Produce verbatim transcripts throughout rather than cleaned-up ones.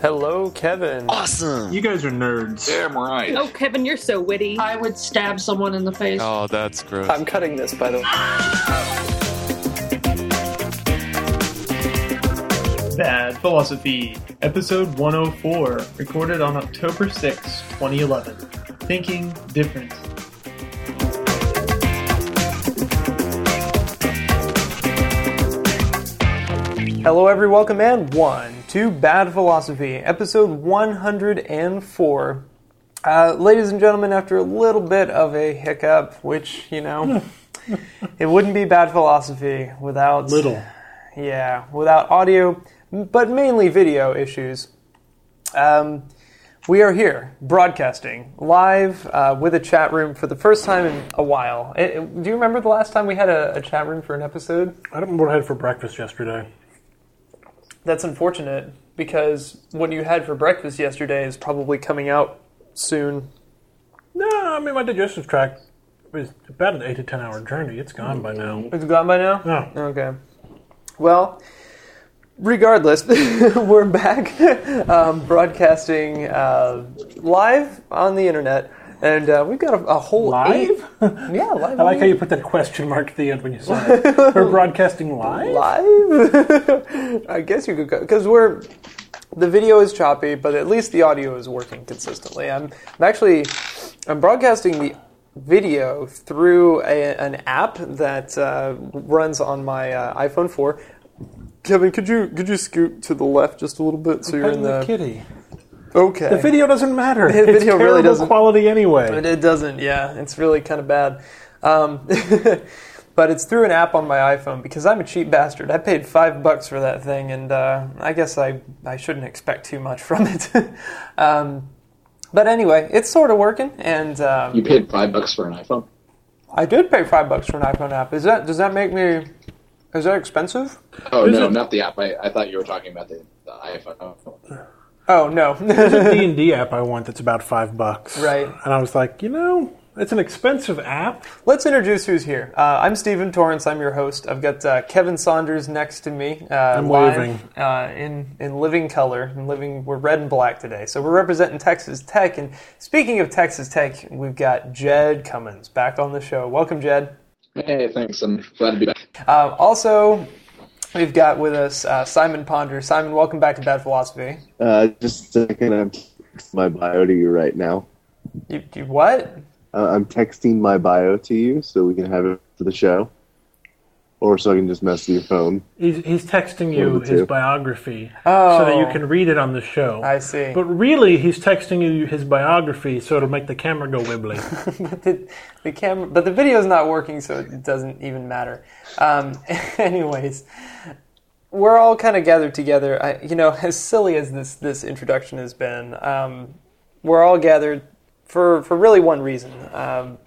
Hello, Kevin. Awesome. You guys are nerds. Damn right. Oh, Kevin, you're so witty. I would stab someone in the face. Oh, that's gross. I'm cutting this, by the way. Bad Philosophy, episode one oh four, recorded on October sixth, twenty eleven. Thinking different. Hello, everyone. Welcome and one. To Bad Philosophy, episode one hundred four. Uh, ladies and gentlemen, after a little bit of a hiccup, which, you know, it wouldn't be Bad Philosophy without... Little. Yeah, without audio, but mainly video issues. Um, we are here, broadcasting, live, uh, with a chat room for the first time in a while. It, it, do you remember the last time we had a, a chat room for an episode? I don't remember what I had for breakfast yesterday. That's unfortunate, because what you had for breakfast yesterday is probably coming out soon. No, I mean, my digestive tract is about an eight to ten hour journey. It's gone by now. It's gone by now? No. Oh. Okay. Well, regardless, we're back um, broadcasting uh, live on the internet. And uh, we've got a, a whole live? Eight. Yeah, live. I like how you put that question mark at the end when you said it. We're broadcasting live? Live? I guess you could go, because we're, the video is choppy, but at least the audio is working consistently. I'm, I'm actually, I'm broadcasting the video through a, an app that uh, runs on my uh, iPhone four. Kevin, could you could you scoot to the left just a little bit so I'm you're in the... kitty. Okay. The video doesn't matter. The video it's terrible really doesn't quality anyway. It, it doesn't. Yeah, it's really kind of bad. Um, but it's through an app on my iPhone because I'm a cheap bastard. I paid five bucks for that thing, and uh, I guess I I shouldn't expect too much from it. um, but anyway, it's sort of working. And um, you paid five bucks for an iPhone. I did pay five bucks for an iPhone app. Is that does that make me? Is that expensive? Oh is no, it? Not the app. I, I thought you were talking about the, the iPhone. Oh, no. There's a D and D app I want that's about five bucks. Right. And I was like, you know, it's an expensive app. Let's introduce who's here. Uh, I'm Stephen Torrance. I'm your host. I've got uh, Kevin Saunders next to me. Uh, I'm live, waving. Uh, in, in living color. In living, we're red and black today. So we're representing Texas Tech. And speaking of Texas Tech, we've got Jed Cummins back on the show. Welcome, Jed. Hey, thanks. I'm glad to be back. Uh, also... We've got with us uh, Simon Ponder. Simon, welcome back to Bad Philosophy. Uh, just a second, I'm texting my bio to you right now. You, you what? Uh, I'm texting my bio to you so we can have it for the show. Or so I can just mess with your phone. He's, he's texting you his biography oh, so that you can read it on the show. I see. But really, he's texting you his biography so it'll make the camera go wibbly. but, the, the camera, but the video's not working, so it doesn't even matter. Um, anyways, we're all kind of gathered together. I, you know, as silly as this, this introduction has been, um, we're all gathered for, for really one reason. Um,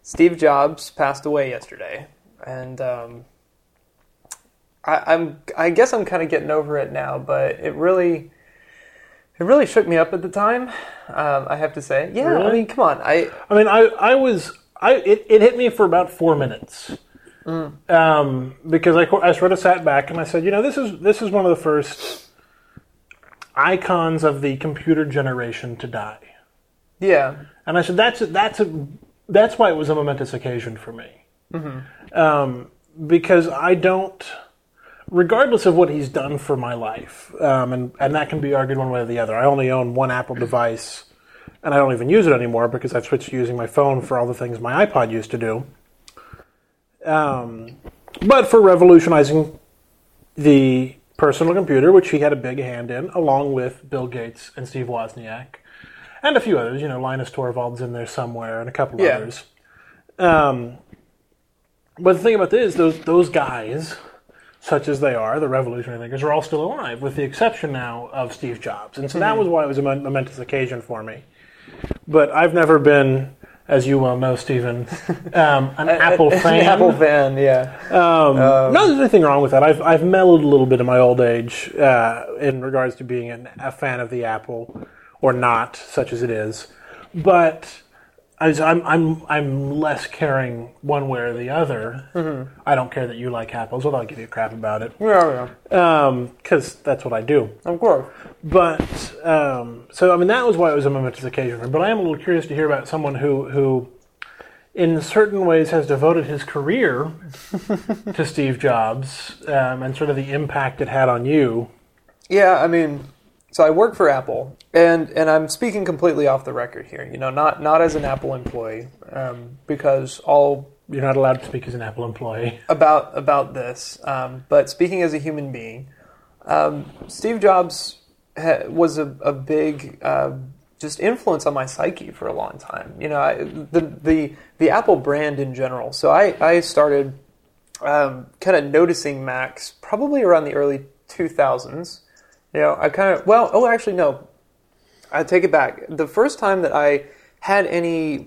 Steve Jobs passed away yesterday. And um, I, I'm, I guess I'm kind of getting over it now, but it really, it really shook me up at the time. Um, I have to say, yeah. Really? I mean, come on. I, I mean, I, I was, I, it, it hit me for about four minutes, mm. um, because I, I sort of sat back and I said, you know, this is, this is one of the first icons of the computer generation to die. Yeah. And I said, that's, a, that's a, that's why it was a momentous occasion for me. Mm-hmm. Um, because I don't, regardless of what he's done for my life, um, and, and that can be argued one way or the other. I only own one Apple device, and I don't even use it anymore because I've switched to using my phone for all the things my iPod used to do. Um, but for revolutionizing the personal computer, which he had a big hand in, along with Bill Gates and Steve Wozniak, and a few others, you know, Linus Torvalds in there somewhere, and a couple yeah. others. Um... But the thing about this, those those guys, such as they are, the revolutionary thinkers, are all still alive, with the exception now of Steve Jobs. And so that was why it was a momentous occasion for me. But I've never been, as you well know, Stephen, um, an Apple fan. An Apple fan, yeah. Um, um, no, there's nothing wrong with that. I've I've mellowed a little bit in my old age uh, in regards to being an, a fan of the Apple, or not, such as it is. But I'm I'm I'm less caring one way or the other. Mm-hmm. I don't care that you like apples, although I give you crap about it. Yeah, yeah. Because um, that's what I do. Of course. But um, so I mean that was why it was a momentous occasion. But I am a little curious to hear about someone who who, in certain ways, has devoted his career to Steve Jobs um, and sort of the impact it had on you. Yeah, I mean. So I work for Apple, and, and I'm speaking completely off the record here. You know, not not as an Apple employee, um, because all you're not allowed to speak as an Apple employee about about this. Um, but speaking as a human being, um, Steve Jobs ha- was a a big uh, just influence on my psyche for a long time. You know, I, the the the Apple brand in general. So I I started um, kind of noticing Macs probably around the early two thousands. You know, I kind of, well, oh, actually, no. I take it back. The first time that I had any,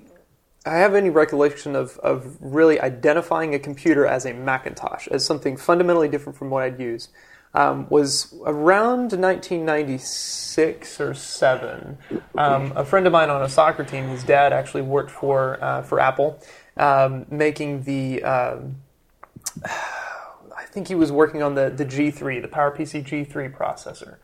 I have any recollection of, of really identifying a computer as a Macintosh, as something fundamentally different from what I'd used, um, was around nineteen ninety-six or seven. Um, a friend of mine on a soccer team, his dad actually worked for uh, for Apple, um, making the... Um, I think he was working on the, the G three, the PowerPC G three processor.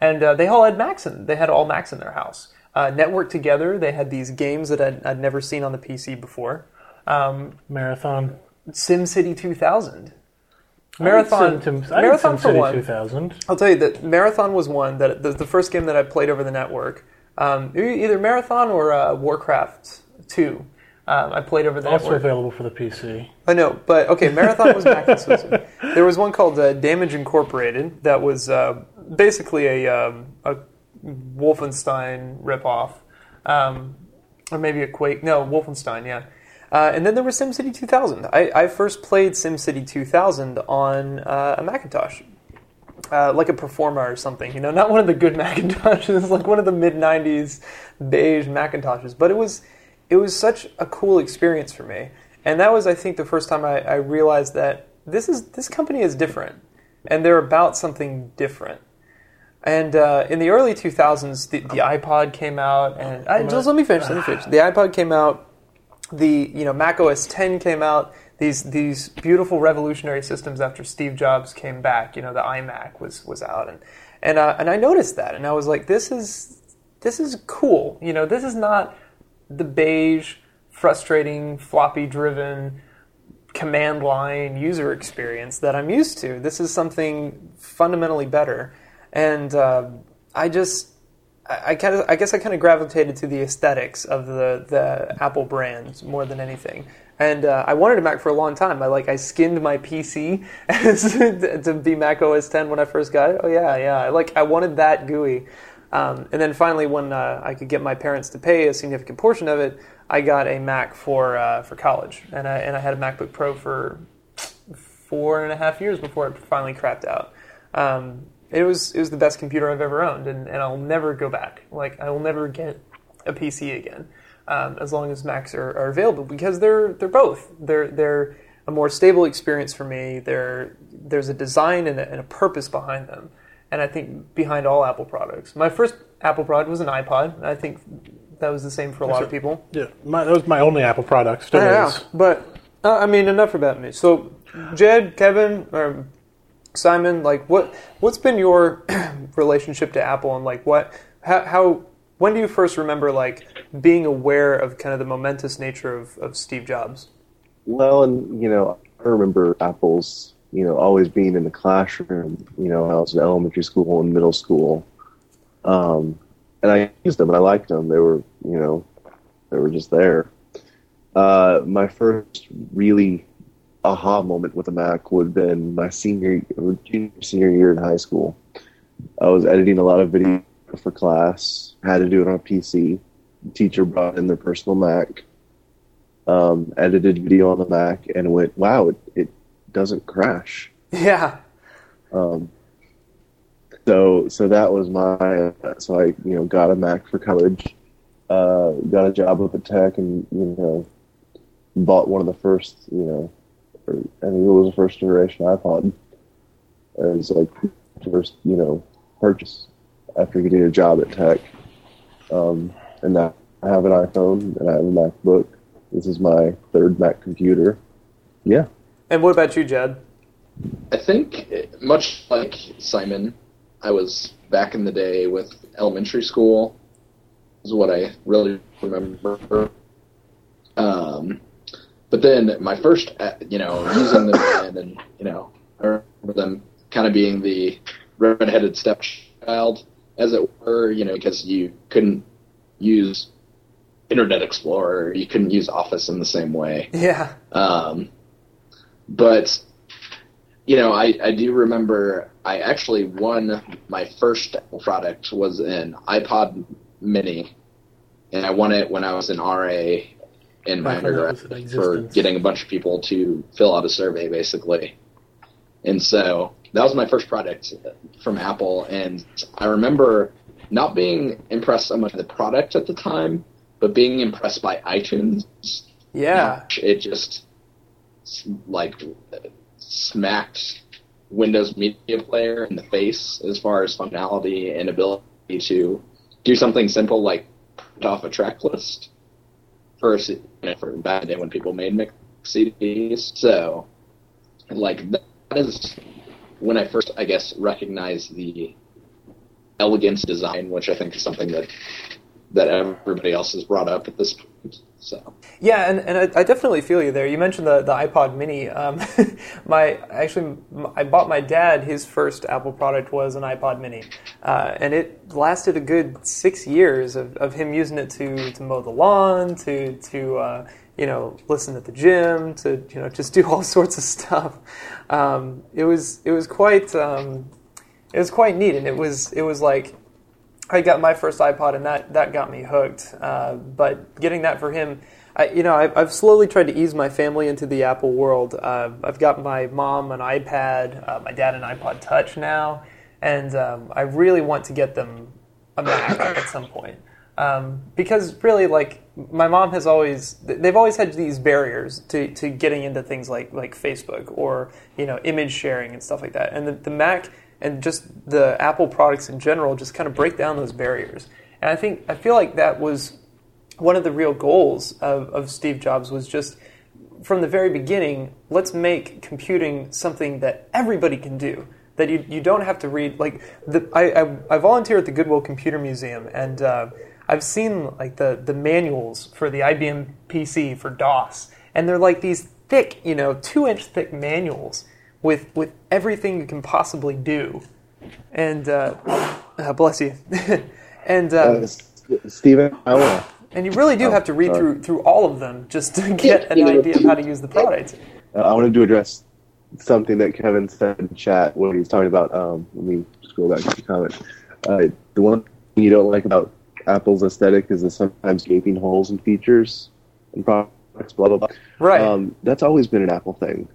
And uh, they all had Macs in They had all Macs in their house. Uh, networked together, they had these games that I'd, I'd never seen on the P C before. Um, Marathon. SimCity two thousand. Marathon, Sim, Marathon for one. two thousand. I'll tell you that Marathon was one, that the, the first game that I played over the network. Um, either Marathon or uh, Warcraft two. Um, I played over the network. Also available for the P C. I know, but okay, Marathon was back this season. There was one called uh, Damage Incorporated that was uh, basically a, um, a Wolfenstein ripoff, um, or maybe a Quake. No, Wolfenstein, yeah. Uh, and then there was SimCity two thousand. I, I first played SimCity two thousand on uh, a Macintosh, uh, like a Performer or something. You know, not one of the good Macintoshes, like one of the mid nineties beige Macintoshes, but it was... It was such a cool experience for me, and that was, I think, the first time I, I realized that this is this company is different, and they're about something different. And uh, in the early two thousands, the, the iPod came out, and I, just let me finish. Let me finish. The iPod came out. The you know Mac O S X came out. These these beautiful revolutionary systems after Steve Jobs came back. You know, the iMac was was out, and and uh, and I noticed that, and I was like, this is this is cool. You know, this is not the beige, frustrating, floppy-driven, command-line user experience that I'm used to. This is something fundamentally better. And uh, I just, I, I kind of, I guess I kind of gravitated to the aesthetics of the, the Apple brand more than anything. And uh, I wanted a Mac for a long time. I like, I skinned my P C to be Mac O S X when I first got it. Oh yeah, yeah. I like, I wanted that G U I. Um, and then finally, when uh, I could get my parents to pay a significant portion of it, I got a Mac for uh, for college, and I and I had a MacBook Pro for four and a half years before it finally crapped out. Um, it was it was the best computer I've ever owned, and, and I'll never go back. Like I will never get a P C again, um, as long as Macs are, are available, because they're they're both they're they're a more stable experience for me. They're, there's a design and a, and a purpose behind them. And I think behind all Apple products. My first Apple product was an iPod. I think that was the same for a lot of people. Yeah, my, that was my only Apple product. Still I is. Know, but, uh, I mean, enough about me. So, Jed, Kevin, or Simon, like, what, what's been your relationship to Apple? And, like, what, how, how, when do you first remember, like, being aware of kind of the momentous nature of, of Steve Jobs? Well, and, you know, I remember Apple's, you know, always being in the classroom, you know, when I was in elementary school and middle school. Um, and I used them and I liked them. They were, you know, they were just there. Uh, my first really aha moment with a Mac would have been my senior or junior senior year in high school. I was editing a lot of video for class, had to do it on a P C. The teacher brought in their personal Mac, um, edited video on the Mac, and went, wow, it, it doesn't crash. Yeah. Um, so so that was my so I you know got a Mac for college, uh, got a job up at Tech, and you know bought one of the first you know or, I think it was the first generation iPod. It was like first you know purchase after getting a job at Tech, um, and that I have an iPhone and I have a MacBook. This is my third Mac computer. Yeah. And what about you, Jed? I think, much like Simon, I was back in the day with elementary school, is what I really remember. Um, but then my first, you know, using the brand, and, you know, I remember them kind of being the red-headed stepchild, as it were, you know, because you couldn't use Internet Explorer, you couldn't use Office in the same way. Yeah. Um, but, you know, I, I do remember I actually won my first product was an iPod Mini, and I won it when I was in R A in my undergrad for getting a bunch of people to fill out a survey, basically. And so that was my first product from Apple, and I remember not being impressed so much with the product at the time, but being impressed by iTunes. Yeah. It just, like, smacked Windows Media Player in the face as far as functionality and ability to do something simple like print off a track list for, you know, for back in the day when people made mix C Ds. So, like, that is when I first, I guess, recognized the elegance design, which I think is something that that everybody else has brought up at this point. So. Yeah, and, and I, I definitely feel you there. You mentioned the, the iPod Mini. Um, my actually, I bought my dad, his first Apple product was an iPod Mini. Uh, and it lasted a good six years of, of him using it to, to mow the lawn, to, to uh, you know, listen at the gym, to, you know, just do all sorts of stuff. Um, it was it was quite um, it was quite neat, and it was it was like, I got my first iPod, and that, that got me hooked. Uh, but getting that for him, I, you know, I, I've slowly tried to ease my family into the Apple world. Uh, I've got my mom an iPad, uh, my dad an iPod Touch now, and um, I really want to get them a Mac at some point. Um, because really, like, my mom has always, they've always had these barriers to, to getting into things like, like Facebook or, you know, image sharing and stuff like that. And the, the Mac and just the Apple products in general just kind of break down those barriers. And I think I feel like that was one of the real goals of, of Steve Jobs, was just from the very beginning, let's make computing something that everybody can do, that you you don't have to read. Like the, I, I I volunteer at the Goodwill Computer Museum, and uh, I've seen like the, the manuals for the I B M P C for DOS, and they're like these thick, you know, two-inch thick manuals with with everything you can possibly do. And uh, uh, bless you. and um, uh, Steven, I want and you really do oh, have to read sorry. through through all of them just to get an idea of how to use the product. Uh, I wanted to address something that Kevin said in chat when he was talking about. Um, let me scroll back to the comment. Uh, the one thing you don't like about Apple's aesthetic is the sometimes gaping holes in features and products, blah blah blah. Right. Um, that's always been an Apple thing.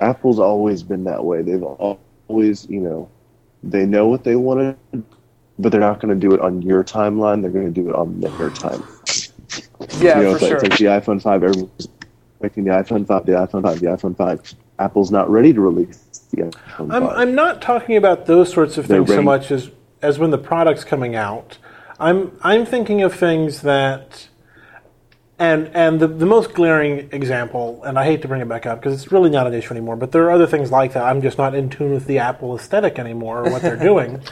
Apple's always been that way. They've always, you know, they know what they want to do, but they're not going to do it on your timeline. They're going to do it on their timeline. Yeah, you know, for it's like, sure. It's like the iPhone five. Everyone's making the iPhone five, the iPhone five, the iPhone five. Apple's not ready to release the iPhone five. I'm, I'm not talking about those sorts of they're things ready. so much as, as when the product's coming out. I'm I'm thinking of things that... And and the, the most glaring example, and I hate to bring it back up because it's really not an issue anymore, but there are other things like that. I'm just not in tune with the Apple aesthetic anymore or what they're doing.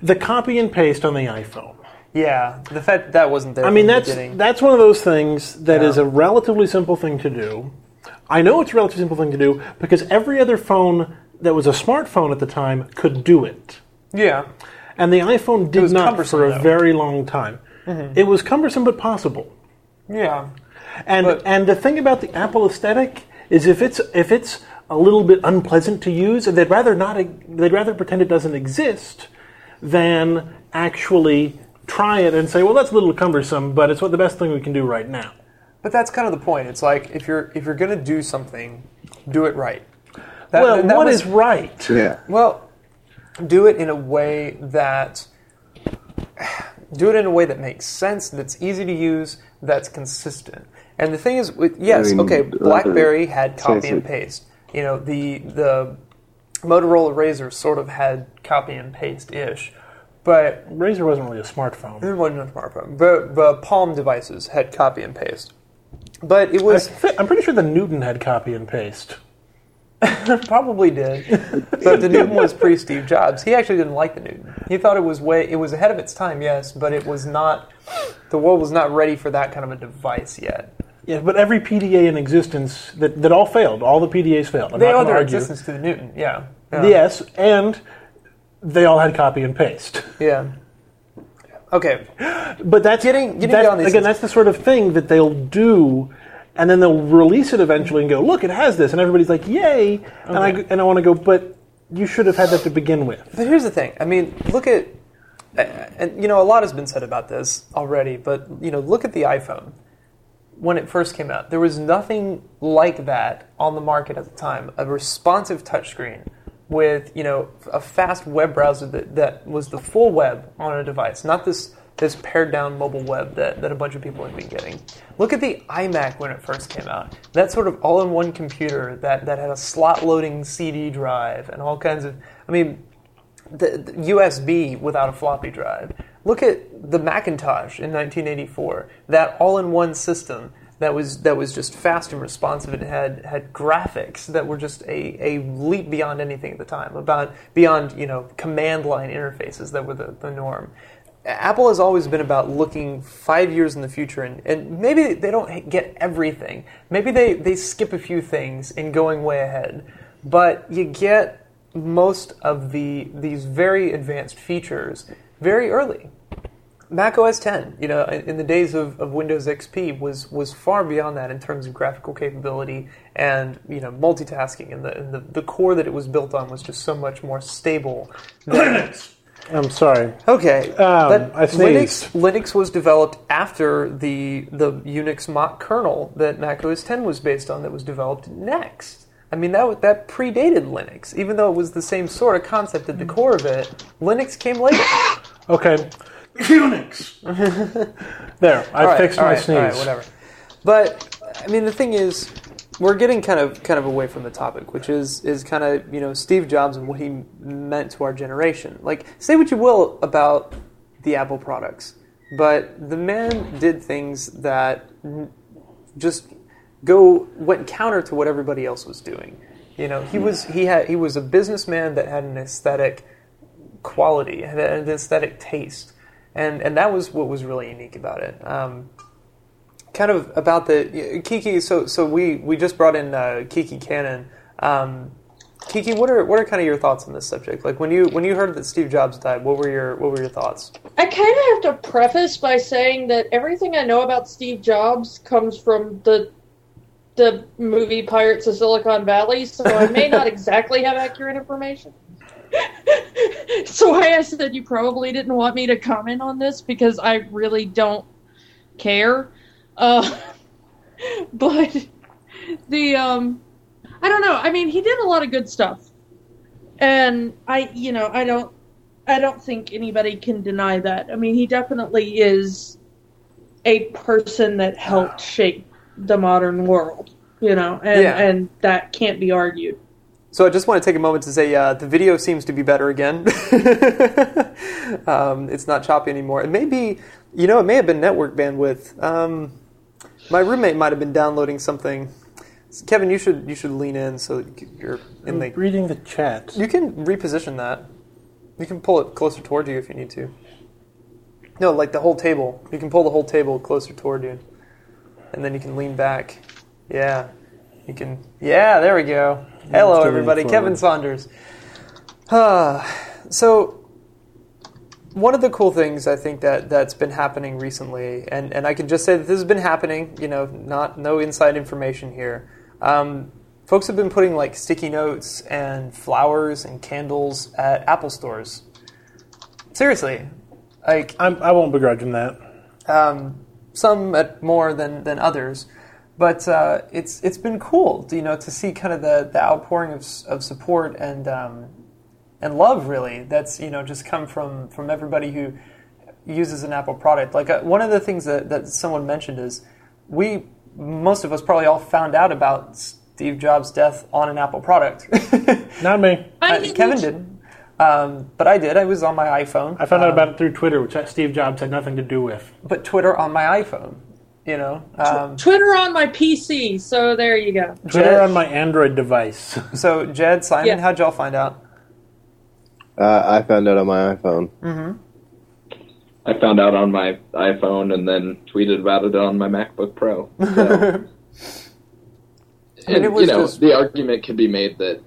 The copy and paste on the iPhone. Yeah, the fact that wasn't there. I mean, that's that's one of those things that yeah. is a relatively simple thing to do. I know it's a relatively simple thing to do because every other phone that was a smartphone at the time could do it. Yeah. And the iPhone did not for a though. very long time. Mm-hmm. It was cumbersome but possible. Yeah, and but, and the thing about the Apple aesthetic is if it's if it's a little bit unpleasant to use, and they'd rather not they'd rather pretend it doesn't exist than actually try it and say, well, that's a little cumbersome, but it's what the best thing we can do right now. But that's kind of the point. It's like if you're if you're going to do something, do it right. That, well, that what was, is right? Yeah. Well, do it in a way that do it in a way that makes sense, that's easy to use, that's consistent. And the thing is, with, yes, I mean, okay, BlackBerry had copy and paste. You know, the the Motorola Razr sort of had copy and paste-ish. But Razor wasn't really a smartphone. It wasn't a smartphone. But, but Palm devices had copy and paste. But it was... I, I'm pretty sure the Newton had copy and paste. Probably did. But the Newton was pre Steve Jobs. He actually didn't like the Newton. He thought it was way it was ahead of its time, yes, but it was not the world was not ready for that kind of a device yet. Yeah, but every P D A in existence that, that all failed. All the P D As failed. I'm they owe their argue. existence to the Newton, yeah. yeah. Yes, and they all had copy and paste. Yeah. Okay. But that's getting, getting that's, down these again, things. That's the sort of thing that they'll do. And then they'll release it eventually and go, look, it has this. And everybody's like, yay. Okay. And I and I want to go, but you should have had that to begin with. But here's the thing. I mean, look at, and you know, a lot has been said about this already, but, you know, look at the iPhone. When it first came out, there was nothing like that on the market at the time. A responsive touchscreen with, you know, a fast web browser that, that was the full web on a device, not this... this pared-down mobile web that, that a bunch of people have been getting. Look at the iMac when it first came out. That sort of all-in-one computer that, that had a slot-loading C D drive and all kinds of... I mean, the, the U S B without a floppy drive. Look at the Macintosh in nineteen eighty-four. That all-in-one system that was that was just fast and responsive and had, had graphics that were just a, a leap beyond anything at the time, about beyond, you know, command-line interfaces that were the, the norm. Apple has always been about looking five years in the future, and, and maybe they don't get everything. Maybe they, they skip a few things in going way ahead. But you get most of the these very advanced features very early. Mac O S X, you know, in the days of, of Windows X P, was was far beyond that in terms of graphical capability and, you know, multitasking. And the, and the, the core that it was built on was just so much more stable than... I'm sorry. Okay. Um, that I sneezed. Linux, Linux was developed after the the Unix mock kernel that Mac O S X was based on that was developed next. I mean, that that predated Linux. Even though it was the same sort of concept at the core of it, Linux came later. Okay. Unix! There. I right, fixed my right, sneeze. All right, whatever. But, I mean, the thing is... We're getting kind of kind of away from the topic, which is is kind of, you know, Steve Jobs and what he meant to our generation. Like, say what you will about the Apple products, but the man did things that just go went counter to what everybody else was doing. You know, he was he had he was a businessman that had an aesthetic quality, had an aesthetic taste, and and that was what was really unique about it. Um, Kind of about the Kiki. So, so we, we just brought in uh, Kiki Cannon. Um, Kiki, what are what are kind of your thoughts on this subject? Like when you when you heard that Steve Jobs died, what were your what were your thoughts? I kind of have to preface by saying that everything I know about Steve Jobs comes from the the movie Pirates of Silicon Valley, so I may not exactly have accurate information. So I said you probably didn't want me to comment on this because I really don't care. Uh, but the, um, I don't know. I mean, he did a lot of good stuff, and I, you know, I don't, I don't think anybody can deny that. I mean, he definitely is a person that helped shape the modern world, you know, and, yeah. and that can't be argued. So I just want to take a moment to say uh, the video seems to be better again. um, it's not choppy anymore. It may be, you know, it may have been network bandwidth. Um, my roommate might have been downloading something. Kevin, you should you should lean in so you're in the. I'm reading the chat. You can reposition that. You can pull it closer toward you if you need to. No, like the whole table. You can pull the whole table closer toward you, and then you can lean back. Yeah, you can. Yeah, there we go. Hello, everybody. Kevin Saunders. Uh, so, one of the cool things I think that, that's been happening recently, and, and I can just say that this has been happening, you know, not no inside information here. Um, folks have been putting, like, sticky notes and flowers and candles at Apple stores. Seriously. Like, I'm, I won't begrudge them that. Um, some at more than, than others. But uh, it's it's been cool, you know, to see kind of the, the outpouring of of support and um, and love, really. That's, you know, just come from, from everybody who uses an Apple product. Like uh, one of the things that, that someone mentioned is we most of us probably all found out about Steve Jobs' death on an Apple product. Not me. I uh, Kevin didn't. Um, but I did. I was on my iPhone. I found um, out about it through Twitter, which Steve Jobs had nothing to do with. But Twitter on my iPhone, you know. Um, Twitter on my P C, so there you go. Twitter Jed, on my Android device. So, Jed, Simon, yeah. How'd y'all find out? Uh, I found out on my iPhone. Mm-hmm. I found out on my iPhone and then tweeted about it on my MacBook Pro. So. And, it was you know, just... the argument can be made that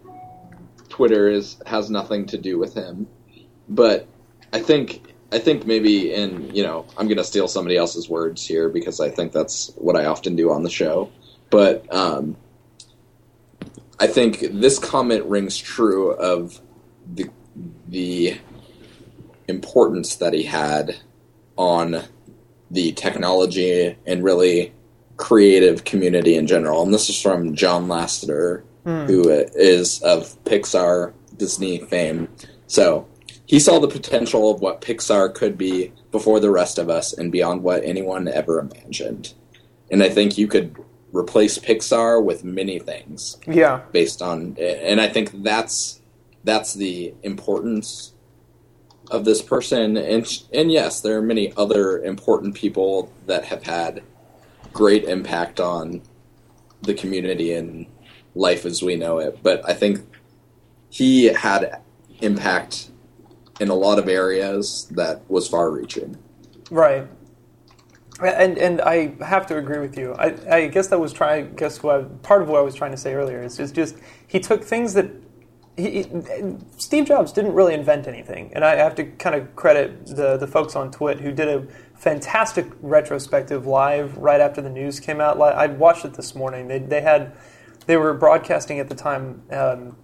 Twitter is has nothing to do with him, but I think I think maybe in you know I'm gonna steal somebody else's words here because I think that's what I often do on the show, but um, I think this comment rings true of the the importance that he had on the technology and really creative community in general, and this is from John Lasseter. Mm. Who is of Pixar Disney fame. So he saw the potential of what Pixar could be before the rest of us and beyond what anyone ever imagined. And I think you could replace Pixar with many things. Yeah. Based on, and I think that's that's the importance of this person. And and yes, there are many other important people that have had great impact on the community and life as we know it, but I think he had impact in a lot of areas that was far-reaching. Right, and and I have to agree with you. I, I guess that was trying. Guess what? Part of what I was trying to say earlier is just, just he took things that he, he Steve Jobs didn't really invent anything, and I have to kind of credit the the folks on Twit who did a fantastic retrospective live right after the news came out. I watched it this morning. They they had. They were broadcasting at the time um,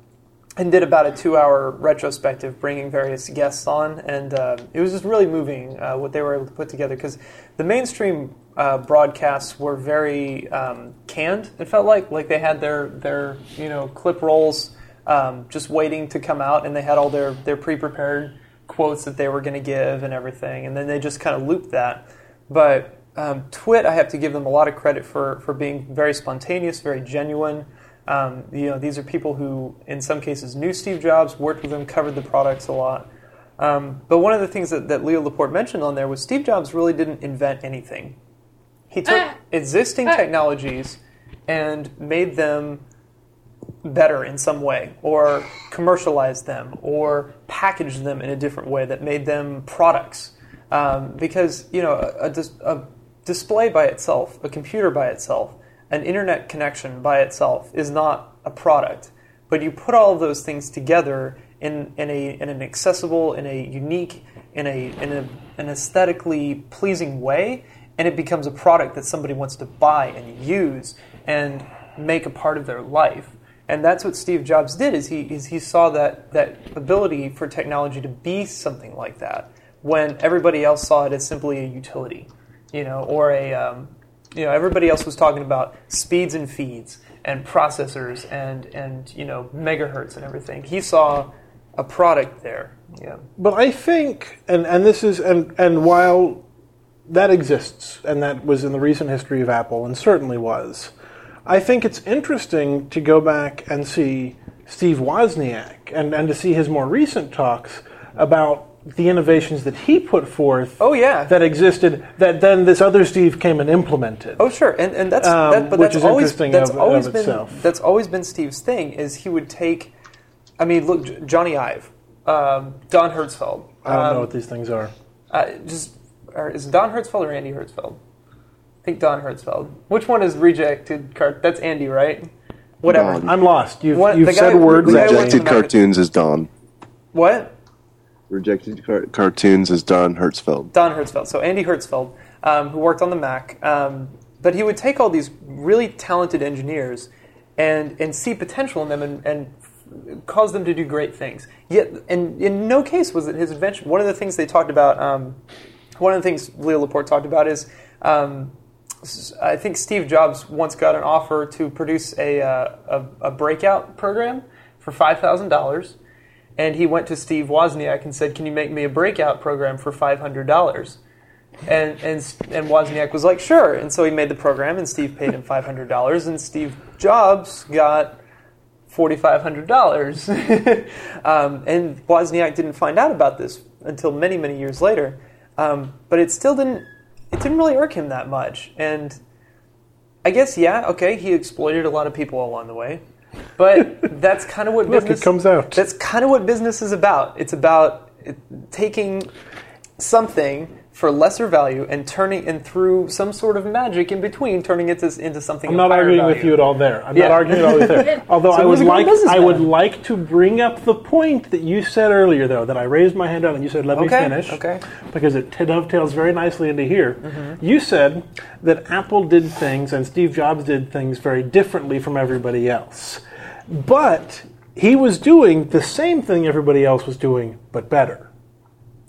and did about a two-hour retrospective, bringing various guests on, and uh, it was just really moving uh, what they were able to put together because the mainstream uh, broadcasts were very um, canned. It felt like like they had their their you know clip rolls um, just waiting to come out, and they had all their their pre-prepared quotes that they were going to give and everything, and then they just kind of looped that, but. Um, Twit, I have to give them a lot of credit for, for being very spontaneous, very genuine. Um, you know, these are people who, in some cases, knew Steve Jobs, worked with him, covered the products a lot. Um, but one of the things that, that Leo Laporte mentioned on there was Steve Jobs really didn't invent anything. He took uh, existing uh, technologies and made them better in some way, or commercialized them, or packaged them in a different way that made them products. Um, because, you know, a, a, a display by itself, a computer by itself, an internet connection by itself is not a product. But you put all of those things together in, in a in an accessible, in a unique, in a in a an aesthetically pleasing way, and it becomes a product that somebody wants to buy and use and make a part of their life. And that's what Steve Jobs did. Is he is he saw that that ability for technology to be something like that when everybody else saw it as simply a utility. You know, or a, um, you know, everybody else was talking about speeds and feeds and processors and, and you know, megahertz and everything. He saw a product there. Yeah. But I think, and, and this is, and, and while that exists, and that was in the recent history of Apple, and certainly was, I think it's interesting to go back and see Steve Wozniak and, and to see his more recent talks about the innovations that he put forth oh, yeah. that existed that then this other Steve came and implemented. Oh, sure. And and that's um, that, but that's always that's of, always of been itself. That's always been Steve's thing is he would take I mean, look, Johnny Ive, um, Don Hertzfeldt. I don't um, know what these things are. Uh, just or is it Don Hertzfeldt or Andy Hertzfeld? I think Don Hertzfeldt. Which one is Rejected Cart? That's Andy, right? Whatever. Don. I'm lost. You've, what, you've said guy, words. Rejected Cartoons is Don. What? Rejected car- cartoons is Don Hertzfeldt. Don Hertzfeldt. So Andy Hertzfeld, um, who worked on the Mac. Um, but he would take all these really talented engineers and, and see potential in them and, and cause them to do great things. Yet, and in no case was it his invention. One of the things they talked about, um, one of the things Leo Laporte talked about is um, I think Steve Jobs once got an offer to produce a, uh, a, a breakout program for five thousand dollars. And he went to Steve Wozniak and said, "Can you make me a breakout program for five hundred dollars? And and and Wozniak was like, "Sure." And so he made the program, and Steve paid him five hundred dollars. And Steve Jobs got four thousand five hundred dollars. um, and Wozniak didn't find out about this until many, many years later. Um, but it still didn't, it didn't really irk him that much. And I guess, yeah, okay, he exploited a lot of people along the way. But that's kind of what Look, business... Look, it comes out. That's kind of what business is about. It's about it, taking something for lesser value and turning and through some sort of magic in between, turning it to, into something. I'm not arguing value. with you at all there. I'm yeah. not arguing at all there. Although so I would like, I would like to bring up the point that you said earlier, though, that I raised my hand on and you said, let okay. me finish, okay. because it dovetails very nicely into here. Mm-hmm. You said that Apple did things and Steve Jobs did things very differently from everybody else. But he was doing the same thing everybody else was doing, but better.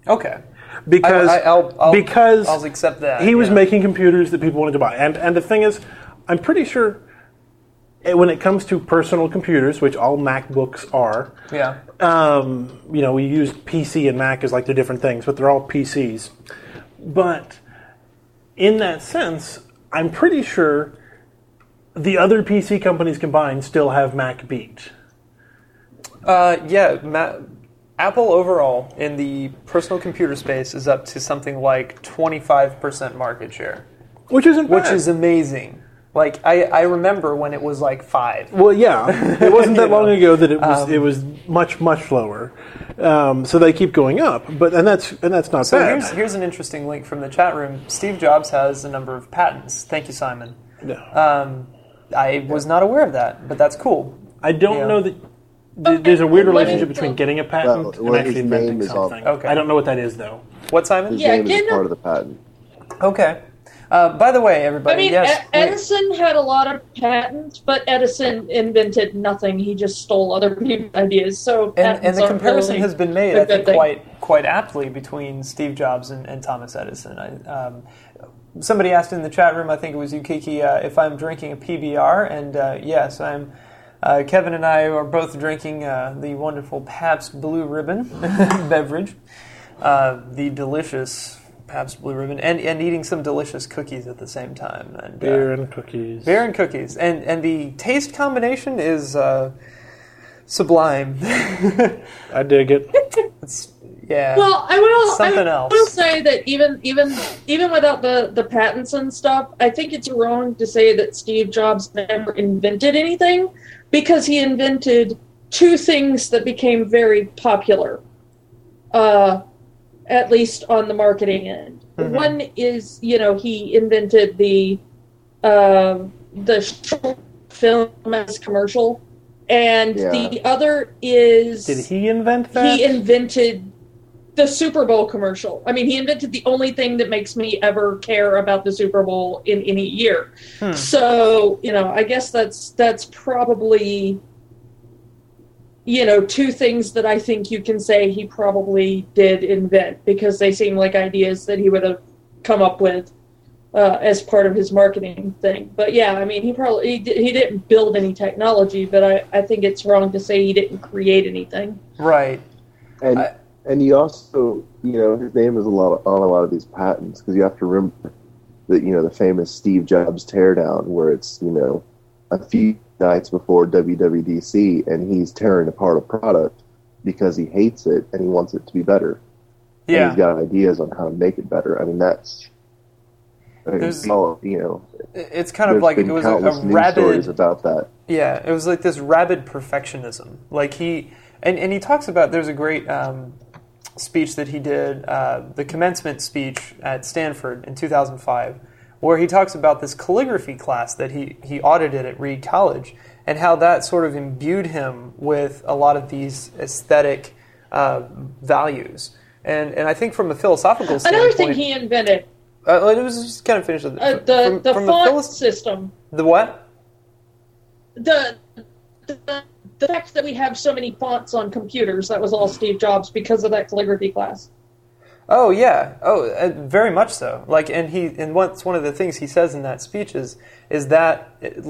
Okay. Because I, I, I'll, I'll, because I'll accept that, he was yeah. making computers that people wanted to buy. And and the thing is, I'm pretty sure it, when it comes to personal computers, which all MacBooks are, yeah. um, you know, we use P C and Mac as like the different things, but they're all P Cs. But in that sense, I'm pretty sure the other P C companies combined still have Mac beat. Uh, yeah, Mac... Apple overall in the personal computer space is up to something like twenty-five percent market share. Which isn't bad. Which is amazing. Like, I, I remember when it was like five. Well, yeah. It wasn't that long know? ago that it was um, it was much, much lower. Um, so they keep going up. But and that's and that's not so bad. So here's, here's an interesting link from the chat room. Steve Jobs has a number of patents. Thank you, Simon. No. Um, I was not aware of that, but that's cool. I don't yeah. know that... There's a weird relationship between getting a patent well, and actually inventing something. Okay. I don't know what that is, though. What, Simon? His yeah, name is part of the patent. Okay. Uh, by the way, everybody, I mean, yes, Edison wait. had a lot of patents, but Edison invented nothing. He just stole other people's ideas. So and, and the comparison really has been made, I think, quite, quite aptly between Steve Jobs and, and Thomas Edison. I, um, somebody asked in the chat room, I think it was you, Kiki, uh, if I'm drinking a P B R, and uh, yes, I'm... Uh, Kevin and I are both drinking uh, the wonderful Pabst Blue Ribbon beverage, uh, the delicious Pabst Blue Ribbon, and, and eating some delicious cookies at the same time. And, beer uh, and cookies. Beer and cookies. And and the taste combination is uh, sublime. I dig it. It's, yeah. Well, I will, Something I else. will say that even even even without the, the patents and stuff, I think it's wrong to say that Steve Jobs never invented anything. Because he invented two things that became very popular, uh, at least on the marketing end. Mm-hmm. One is, you know, he invented the uh, the short film as commercial, and yeah. the other is... Did he invent that? He invented the Super Bowl commercial. I mean, he invented the only thing that makes me ever care about the Super Bowl in any year. Hmm. So, you know, I guess that's that's probably, you know, two things that I think you can say he probably did invent because they seem like ideas that he would have come up with uh, as part of his marketing thing. But yeah, I mean, he probably he, he didn't build any technology, but I, I think it's wrong to say he didn't create anything. Right. And. I, And you also, you know, his name is a lot of, on a lot of these patents because you have to remember that, you know, the famous Steve Jobs teardown where it's, you know, a few nights before W W D C and he's tearing apart a product because he hates it and he wants it to be better. Yeah. And he's got ideas on how to make it better. I mean, that's, I mean, it's all, you know. It's kind of like it was like a rabid. Stories about that. Yeah, it was like this rabid perfectionism. Like he, and, and he talks about, there's a great... Um, speech that he did, uh, the commencement speech at Stanford in two thousand five, where he talks about this calligraphy class that he, he audited at Reed College and how that sort of imbued him with a lot of these aesthetic uh, values. And and I think from a philosophical standpoint... Another thing he invented. Uh, it was just kind of finished. With, uh, the from, the from font philo- system. The what? The... the The fact that we have so many fonts on computers, that was all Steve Jobs because of that calligraphy class. Oh, yeah. Oh, uh, very much so. Like, and he, and once one of the things he says in that speech is, is that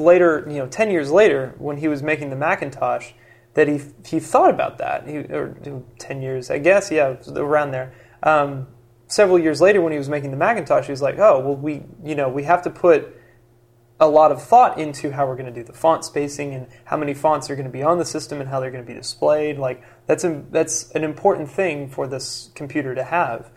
later, you know, ten years later, when he was making the Macintosh, that he he thought about that. He, or ten years, I guess, yeah, around there. Um, several years later, when he was making the Macintosh, he was like, oh, well, we, you know, we have to put a lot of thought into how we're going to do the font spacing and how many fonts are going to be on the system and how they're going to be displayed. Like that's a, that's an important thing for this computer to have,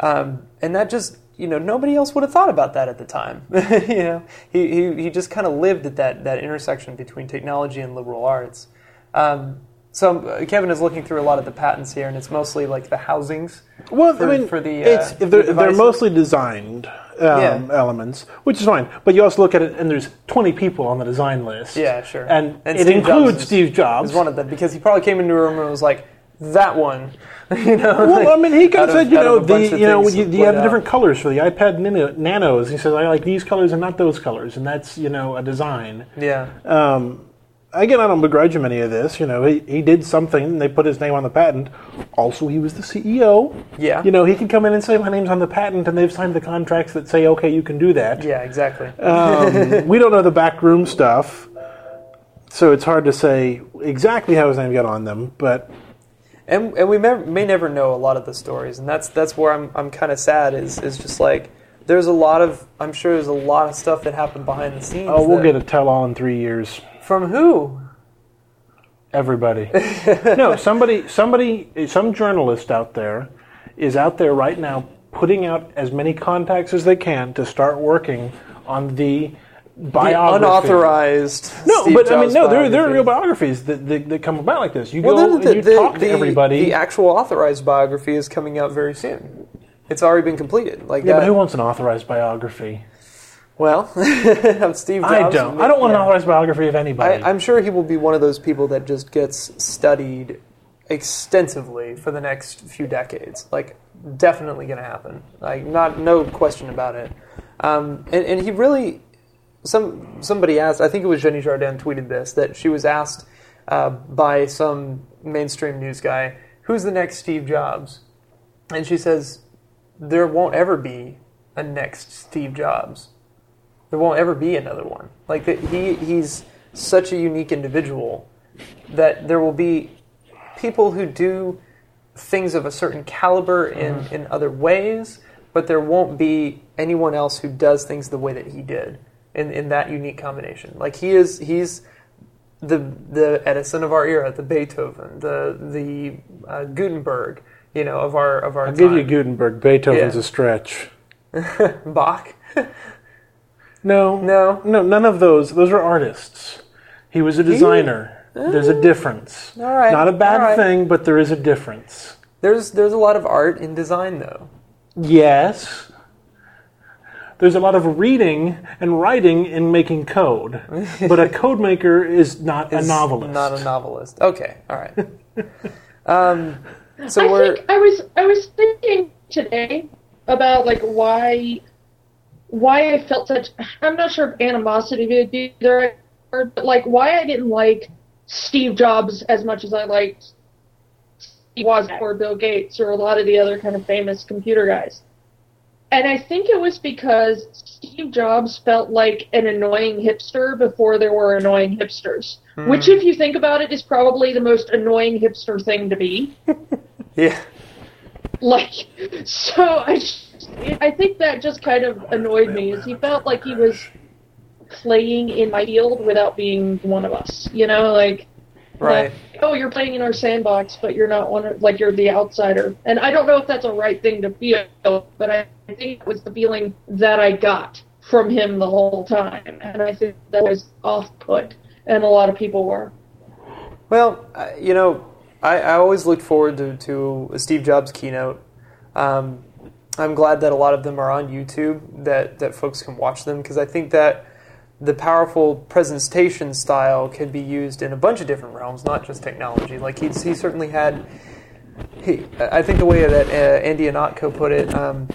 um, and that just you know nobody else would have thought about that at the time. you know, he he, he just kind of lived at that that intersection between technology and liberal arts. Um, So Kevin is looking through a lot of the patents here, and it's mostly like the housings. Well, for, I mean, for the, uh, it's, they're, the they're mostly designed um, yeah. elements, which is fine. But you also look at it, and there's twenty people on the design list. Yeah, sure. And, and it Steve includes Jobs Steve Jobs. Is one of them because he probably came into a room and was like, "That one." you know. Well, like, I mean, he kind of said, you know, the you know, you, you have out. different colors for the iPad nano, Nanos. He says, "I like these colors and not those colors," and that's you know a design. Yeah. Um, Again, I don't begrudge him any of this. You know, he, he did something, and they put his name on the patent. Also, he was the C E O. Yeah. You know, he could come in and say, my name's on the patent, and they've signed the contracts that say, okay, you can do that. Yeah, exactly. Um, we don't know the backroom stuff, so it's hard to say exactly how his name got on them, but... And and we may, may never know a lot of the stories, and that's that's where I'm I'm kind of sad, is is just like... There's a lot of... I'm sure there's a lot of stuff that happened behind the scenes. Oh, we'll that, get a tell-all in three years. From who? Everybody. No, somebody, somebody, some journalist out there is out there right now putting out as many contacts as they can to start working on the biography. The unauthorized. No, Steve but Jobs I mean, no, there, there are real biographies that, that that come about like this. You well, go the, the, and you the, talk the, to everybody. The actual authorized biography is coming out very soon. It's already been completed. Like yeah, that. But who wants an authorized biography? Well, I'm Steve Jobs. I don't. I don't want yeah. an authorized biography of anybody. I, I'm sure he will be one of those people that just gets studied extensively for the next few decades. Like, definitely going to happen. Like, not no question about it. Um, and, and he really, some somebody asked. I think it was Jenny Jardin tweeted this, that she was asked uh, by some mainstream news guy, "Who's the next Steve Jobs?" And she says, "There won't ever be a next Steve Jobs." There won't ever be another one. Like that, he he's such a unique individual that there will be people who do things of a certain caliber in, in other ways, but there won't be anyone else who does things the way that he did in, in that unique combination. Like he is he's the the Edison of our era, the Beethoven, the the uh, Gutenberg, you know, of our of our. I'll time. give you Gutenberg. Beethoven's yeah. a stretch. Bach. No, no, no. None of those. Those are artists. He was a designer. He, uh, there's a difference. All right, not a bad all right. thing, but there is a difference. There's there's a lot of art in design, though. Yes. There's a lot of reading and writing in making code, but a code maker is not is a novelist. Not a novelist. Okay. All right. um, so I we're. Think I was I was thinking today about like why. Why I felt such, I'm not sure if animosity would be the right word, but like why I didn't like Steve Jobs as much as I liked Steve Wozniak or Bill Gates or a lot of the other kind of famous computer guys. And I think it was because Steve Jobs felt like an annoying hipster before there were annoying hipsters, mm. which if you think about it is probably the most annoying hipster thing to be. yeah. Like, so I just, I think that just kind of annoyed me, is he felt like he was playing in my field without being one of us, you know, like, right. like, oh, you're playing in our sandbox, but you're not one of, like, you're the outsider. And I don't know if that's a right thing to feel, but I think it was the feeling that I got from him the whole time, and I think that was off-put, and a lot of people were. Well, you know... I, I always looked forward to, to a Steve Jobs keynote. Um, I'm glad that a lot of them are on YouTube, that, that folks can watch them, because I think that the powerful presentation style can be used in a bunch of different realms, not just technology. Like he, he certainly had, he, I think the way that uh, Andy Anatko put it, um,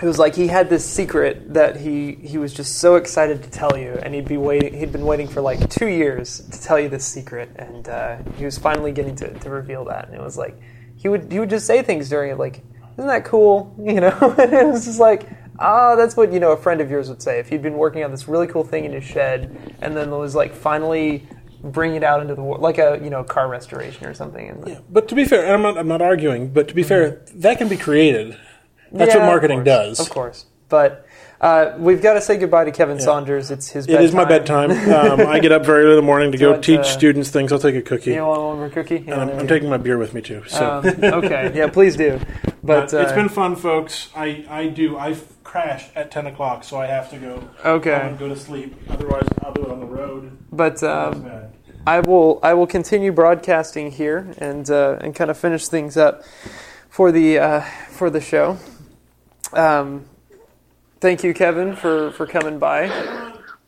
it was like he had this secret that he, he was just so excited to tell you, and he'd be waiting. He'd been waiting for like two years to tell you this secret, and uh, he was finally getting to, to reveal that. And it was like he would he would just say things during it, like, "Isn't that cool?" You know, and it was just like, ah, oh, that's what you know a friend of yours would say if you'd been working on this really cool thing in his shed, and then it was like finally bring it out into the world, like a you know car restoration or something. And yeah, but to be fair, and I'm not I'm not arguing, but to be mm-hmm. fair, that can be created. That's yeah, what marketing of does. Of course. But uh, we've got to say goodbye to Kevin yeah. Saunders. It's his bedtime. It is my bedtime. um, I get up very early in the morning to go teach uh, students things. I'll take a cookie. You want one more cookie? And I'm, I'm taking my beer with me, too. So. Um, okay. Yeah, please do. But uh, It's uh, been fun, folks. I, I do. I've crashed at ten o'clock, so I have to go. Okay. I'm going to go to sleep. Otherwise, I'll do it on the road. But um, I will I will continue broadcasting here and uh, and kind of finish things up for the, uh, for the show. Um. Thank you, Kevin, for, for coming by.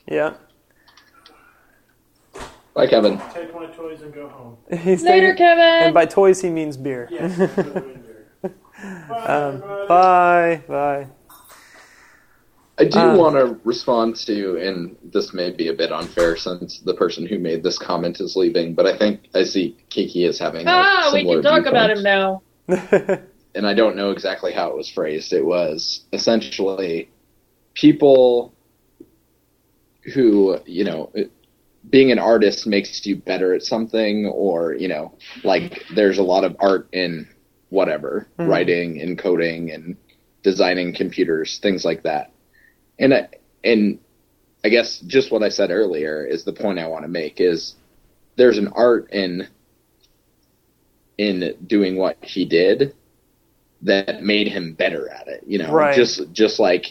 Yeah. Bye, Kevin. Take my toys and go home. He's Later, taking, Kevin. And by toys, he means beer. Yes, he beer. Bye, um, bye. Bye. I do um, want to respond to, and this may be a bit unfair since the person who made this comment is leaving, but I think I see Kiki is having ah, a similar viewpoint. Ah, we can talk about him now. And I don't know exactly how it was phrased. It was essentially... people who, you know, being an artist makes you better at something, or, you know, like there's a lot of art in whatever, mm-hmm. writing and coding and designing computers, things like that. And I, and I guess just what I said earlier is the point I want to make is there's an art in in doing what he did that made him better at it, you know, right. just just like...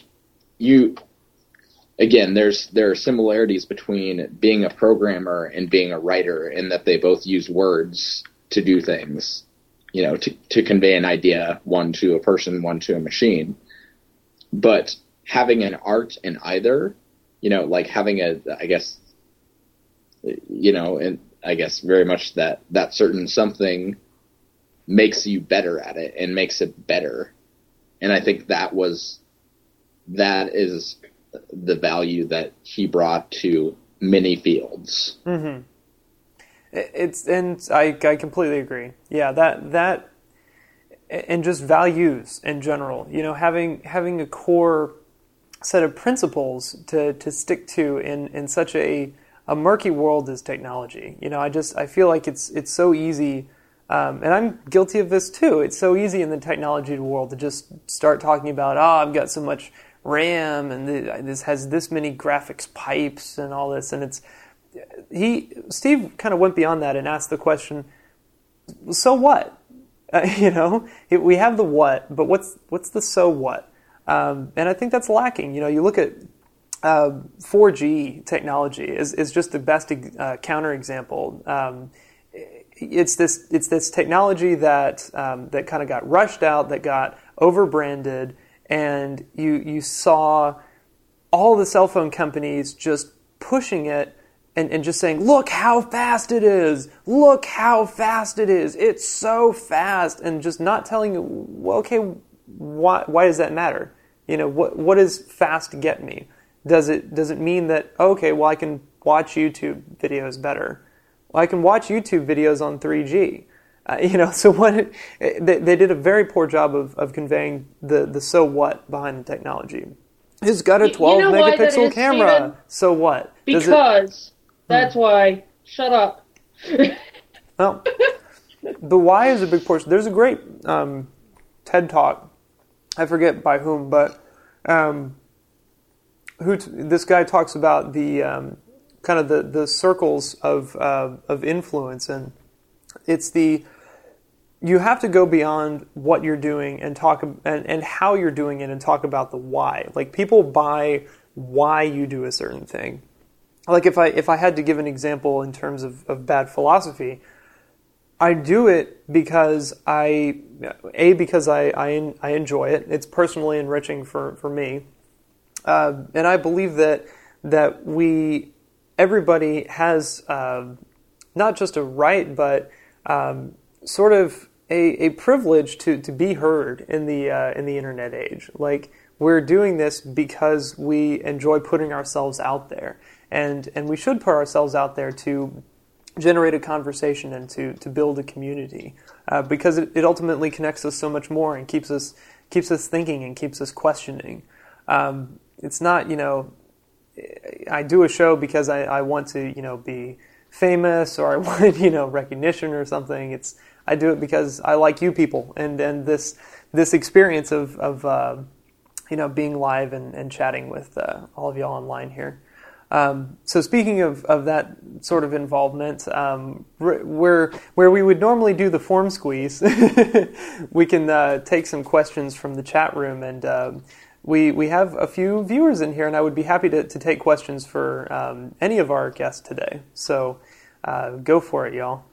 You again, there's there are similarities between being a programmer and being a writer in that they both use words to do things, you know, to, to convey an idea, one to a person, one to a machine. But having an art in either, you know, like having a, I guess, you know, and I guess very much that that certain something makes you better at it and makes it better. And I think that was... that is the value that he brought to many fields. Mm-hmm. It's and I, I completely agree. Yeah, that that and just values in general. You know, having having a core set of principles to, to stick to in, in such a, a murky world as technology. You know, I just I feel like it's it's so easy. Um, and I'm guilty of this too. It's so easy in the technology world to just start talking about, oh, I've got so much RAM, and th- this has this many graphics pipes, and all this. And it's he, Steve, kind of went beyond that and asked the question, so what? Uh, you know, it, we have the what, but what's what's the so what? Um, and I think that's lacking. You know, you look at uh, four G technology is is just the best uh, counterexample. Um, It's this it's this technology that um, that kind of got rushed out, that got overbranded, and you you saw all the cell phone companies just pushing it and, and just saying, look how fast it is, look how fast it is, it's so fast, and just not telling you, well, okay, why why does that matter? You know, what what does fast get me? Does it does it mean that okay, well, I can watch YouTube videos better? I can watch YouTube videos on three G, uh, you know. So what they, they did a very poor job of, of conveying the, the so what behind the technology. It's got a twelve you know megapixel is, camera. Steven? So what? Does because it... that's why. Shut up. Well, the why is a big portion. There's a great um, TED talk. I forget by whom, but um, who t- this guy talks about the. Um, kind of the, the circles of uh, of influence, and it's the you have to go beyond what you're doing and talk and, and how you're doing it and talk about the why. Like people buy why you do a certain thing. Like if I if I had to give an example in terms of, of bad philosophy, I do it because I a because I I, I enjoy it. It's personally enriching for for me, uh, and I believe that that we. Everybody has uh, not just a right, but um, sort of a, a privilege to, to be heard in the uh, in the internet age. Like we're doing this because we enjoy putting ourselves out there, and and we should put ourselves out there to generate a conversation and to, to build a community, uh, because it, it ultimately connects us so much more and keeps us keeps us thinking and keeps us questioning. Um, it's not, you know. I do a show because I, I want to, you know, be famous, or I want, you know, recognition or something. It's I do it because I like you people and, and this this experience of of uh, you know, being live and, and chatting with uh, all of y'all online here. Um, so speaking of, of that sort of involvement, um, where where we would normally do the form squeeze, we can uh, take some questions from the chat room, and uh, we we have a few viewers in here, and I would be happy to, to take questions for um, any of our guests today. So uh, go for it, y'all.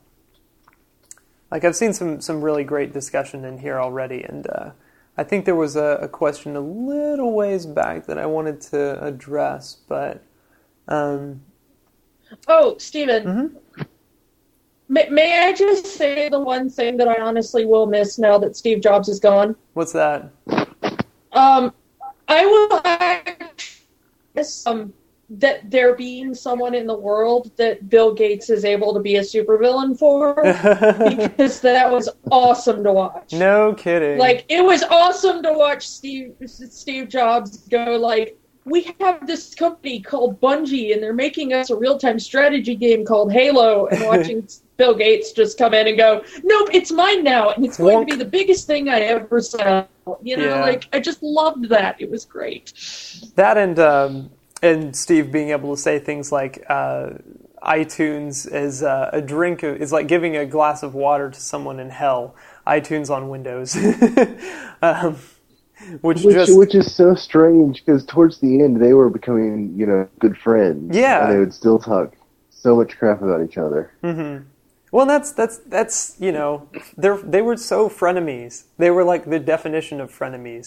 Like, I've seen some some really great discussion in here already, and uh, I think there was a, a question a little ways back that I wanted to address, but. Um, oh, Stephen, mm-hmm. may, may I just say the one thing that I honestly will miss now that Steve Jobs is gone? What's that? Um, I will actually miss um, that there being someone in the world that Bill Gates is able to be a supervillain for, because that was awesome to watch. No kidding. Like, it was awesome to watch Steve Steve Jobs go like, we have this company called Bungie, and they're making us a real-time strategy game called Halo, and watching Bill Gates just come in and go, nope, it's mine now, and it's Wonk. Going to be the biggest thing I ever saw. You know, yeah. like, I just loved that. It was great. That and um, and Steve being able to say things like uh, iTunes is uh, a drink, of, is like giving a glass of water to someone in hell. iTunes on Windows. um Which, which, just, which is so strange, because towards the end they were becoming, you know, good friends. Yeah, and they would still talk so much crap about each other. Mm-hmm. Well, that's that's that's you know, they they were so frenemies. They were like the definition of frenemies.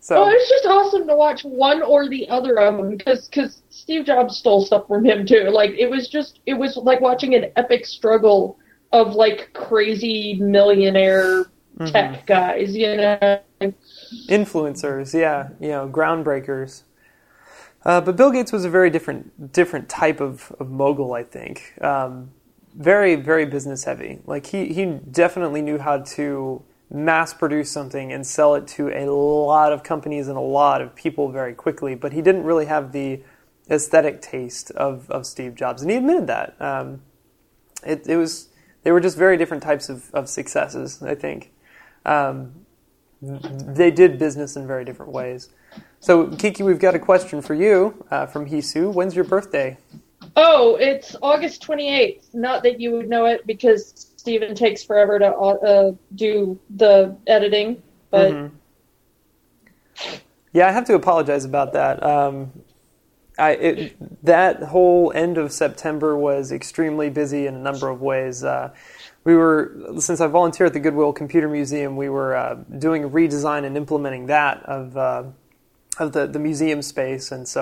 So well, it's just awesome to watch one or the other of them, because because Steve Jobs stole stuff from him too. Like it was just it was like watching an epic struggle of like crazy millionaire. Mm-hmm. Tech guys, you know, influencers, yeah, you know, groundbreakers. Uh, but Bill Gates was a very different, different type of, of mogul, I think. Um, very, very business heavy. Like he, he definitely knew how to mass produce something and sell it to a lot of companies and a lot of people very quickly. But he didn't really have the aesthetic taste of, of Steve Jobs, and he admitted that. Um, it, it was they were just very different types of, of successes, I think. Um, they did business in very different ways. So, Kiki, we've got a question for you uh, from Hisu. When's your birthday? Oh, it's August twenty-eighth. Not that you would know it, because Stephen takes forever to uh, do the editing. But mm-hmm. Yeah, I have to apologize about that. Um, I it, that whole end of September was extremely busy in a number of ways. Uh, We were, since I volunteer at the Goodwill Computer Museum, we were uh, doing a redesign and implementing that of uh, of the, the museum space, and so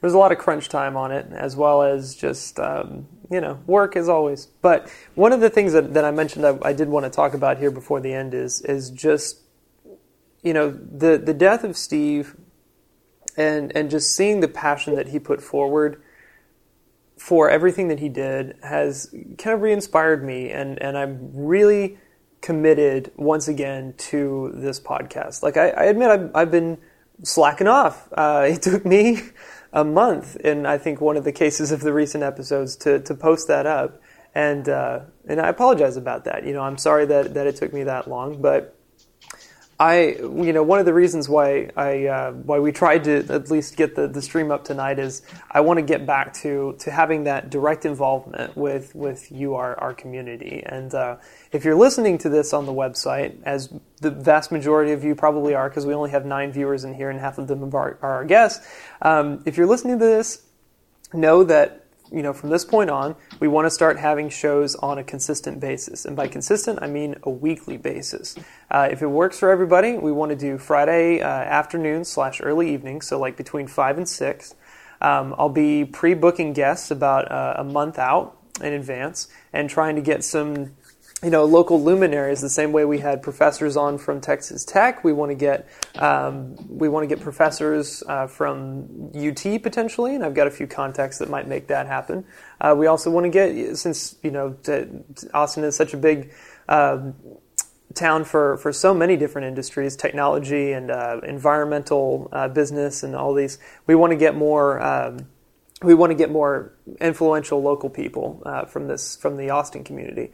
there was a lot of crunch time on it, as well as just, um, you know, work as always. But one of the things that, that I mentioned I, I did want to talk about here before the end is is just, you know, the, the death of Steve and and just seeing the passion that he put forward for everything that he did has kind of re-inspired me, and, and I'm really committed once again to this podcast. Like, I, I admit I've, I've been slacking off. Uh, it took me a month in, I think, one of the cases of the recent episodes to, to post that up, and uh, and I apologize about that. You know, I'm sorry that, that it took me that long, but I, you know, one of the reasons why I uh, why we tried to at least get the, the stream up tonight is I want to get back to to having that direct involvement with with you, our our community. And uh, if you're listening to this on the website, as the vast majority of you probably are, because we only have nine viewers in here and half of them are, are our guests. Um, if you're listening to this, know that. You know, from this point on, we want to start having shows on a consistent basis. And by consistent, I mean a weekly basis. Uh, if it works for everybody, we want to do Friday uh, afternoon slash early evening, so like between five and six. Um, I'll be pre-booking guests about uh, a month out in advance and trying to get some, you know, local luminaries, the same way we had professors on from Texas Tech. We want to get um, we want to get professors uh, from U T potentially, and I've got a few contacts that might make that happen. Uh, we also want to get, since you know Austin is such a big uh, town for, for so many different industries, technology and uh, environmental uh, business and all these. We want to get more. Um, we want to get more influential local people uh, from this from the Austin community.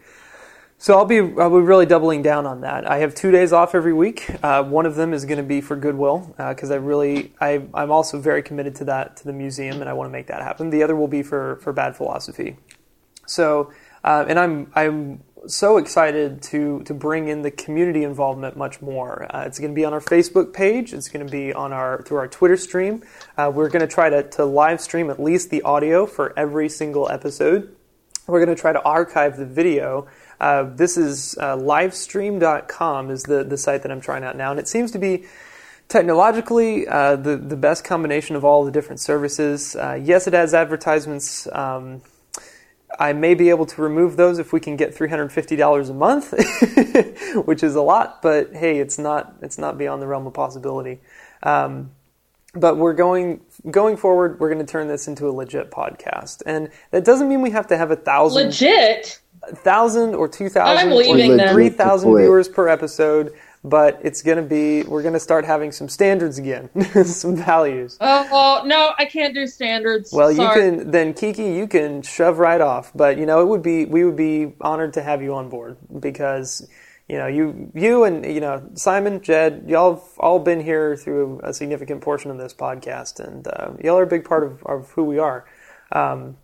So I'll be, I'll be really doubling down on that. I have two days off every week. Uh, one of them is going to be for Goodwill because uh, I really, I, I'm also very committed to that, to the museum, and I want to make that happen. The other will be for, for Bad Philosophy. So, uh, and I'm I'm so excited to to bring in the community involvement much more. Uh, it's going to be on our Facebook page. It's going to be on our through our Twitter stream. Uh, we're going to try to to live stream at least the audio for every single episode. We're going to try to archive the video. Uh, this is uh, Livestream dot com is the, the site that I'm trying out now, and it seems to be technologically uh, the, the best combination of all the different services. Uh, yes, it has advertisements. Um, I may be able to remove those if we can get three hundred fifty dollars a month, which is a lot, but hey, it's not it's not beyond the realm of possibility. Um, but we're going going forward, we're going to turn this into a legit podcast, and that doesn't mean we have to have a thousand... Legit? one thousand or two thousand or three thousand viewers per episode, but it's going to be, we're going to start having some standards again, some values. Oh, well, no, I can't do standards. Well, Sorry. you can, then Kiki, you can shove right off, but you know, it would be, we would be honored to have you on board because, you know, you, you and, you know, Simon, Jed, y'all have all been here through a significant portion of this podcast, and uh, y'all are a big part of, of who we are. Um,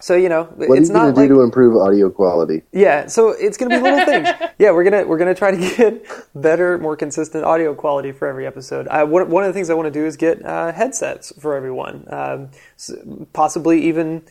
So, you know, what it's not like... What are you going to do to improve audio quality? Yeah, so it's going to be little things. Yeah, we're going to we're gonna try to get better, more consistent audio quality for every episode. I, one, one of the things I want to do is get uh, headsets for everyone, um, possibly even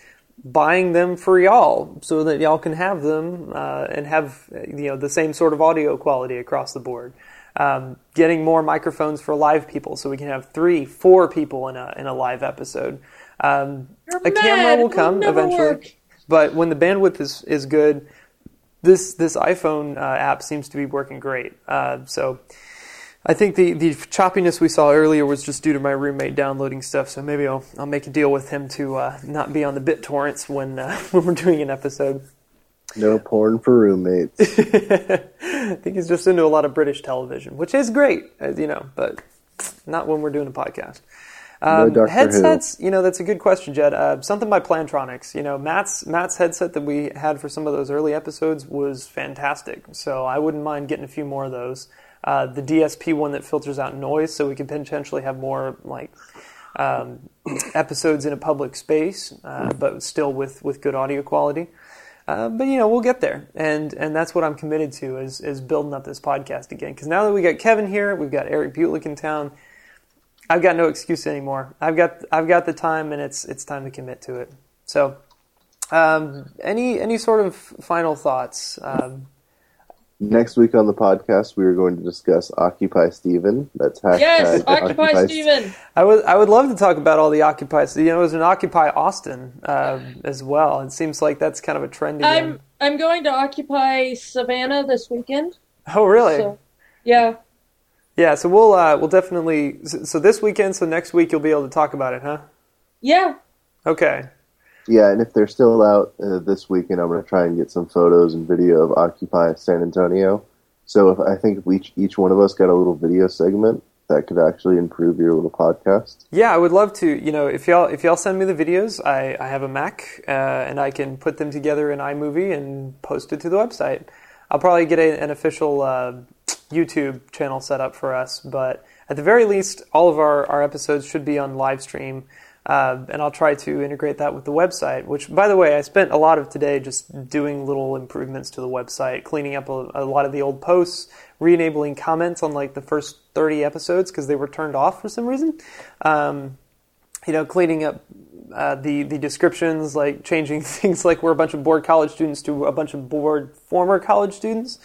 buying them for y'all so that y'all can have them uh, and have, you know, the same sort of audio quality across the board. Um, getting more microphones for live people so we can have three, four people in a in a live episode. Um, a camera will come eventually, work. But when the bandwidth is, is good, this this iPhone uh, app seems to be working great. Uh, so I think the, the choppiness we saw earlier was just due to my roommate downloading stuff. So maybe I'll I'll make a deal with him to uh, not be on the BitTorrents when uh, when we're doing an episode. No porn for roommates. I think he's just into a lot of British television, which is great, you know, but not when we're doing a podcast. Um, no headsets, Who. You know, that's a good question, Jed. Uh, something by Plantronics. You know, Matt's Matt's headset that we had for some of those early episodes was fantastic. So I wouldn't mind getting a few more of those. Uh, the D S P one that filters out noise, so we could potentially have more like um, episodes in a public space, uh, but still with, with good audio quality. Uh, but you know, we'll get there, and and that's what I'm committed to is is building up this podcast again. Because now that we got Kevin here, we've got Eric Butlick in town. I've got no excuse anymore. I've got I've got the time, and it's it's time to commit to it. So, um, any any sort of final thoughts? Um, Next week on the podcast, we are going to discuss Occupy Stephen. That's hashtag yes, Occupy, Occupy Stephen. I would I would love to talk about all the Occupy. You know, it was an Occupy Austin uh, as well. It seems like that's kind of a trend again. I'm I'm going to Occupy Savannah this weekend. Oh, really? So, yeah. Yeah, so we'll uh, we'll definitely... So this weekend, so next week you'll be able to talk about it, huh? Yeah. Okay. Yeah, and if they're still out uh, this weekend, I'm going to try and get some photos and video of Occupy San Antonio. So if I think if we each, each one of us got a little video segment, that could actually improve your little podcast. Yeah, I would love to. You know, if y'all if y'all send me the videos, I, I have a Mac, uh, and I can put them together in iMovie and post it to the website. I'll probably get a, an official... Uh, YouTube channel set up for us, but at the very least, all of our, our episodes should be on live stream, uh, and I'll try to integrate that with the website, which, by the way, I spent a lot of today just doing little improvements to the website, cleaning up a, a lot of the old posts, re-enabling comments on like the first thirty episodes because they were turned off for some reason, um, you know, cleaning up uh, the, the descriptions, like changing things like we're a bunch of bored college students to a bunch of bored former college students.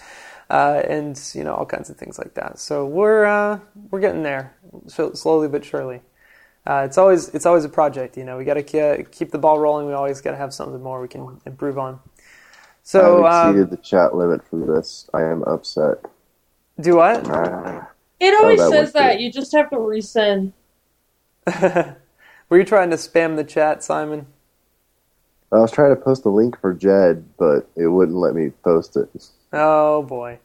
Uh, and you know, all kinds of things like that. So we're uh, we're getting there, so slowly but surely. Uh, it's always it's always a project, you know. We got to keep the ball rolling. We always got to have something more we can improve on. So I exceeded um, the chat limit for this. I am upset. Do what? Ah, it always oh, that says that. Good. You just have to resend. Were you trying to spam the chat, Simon? I was trying to post a link for Jed, but it wouldn't let me post it. Oh, boy.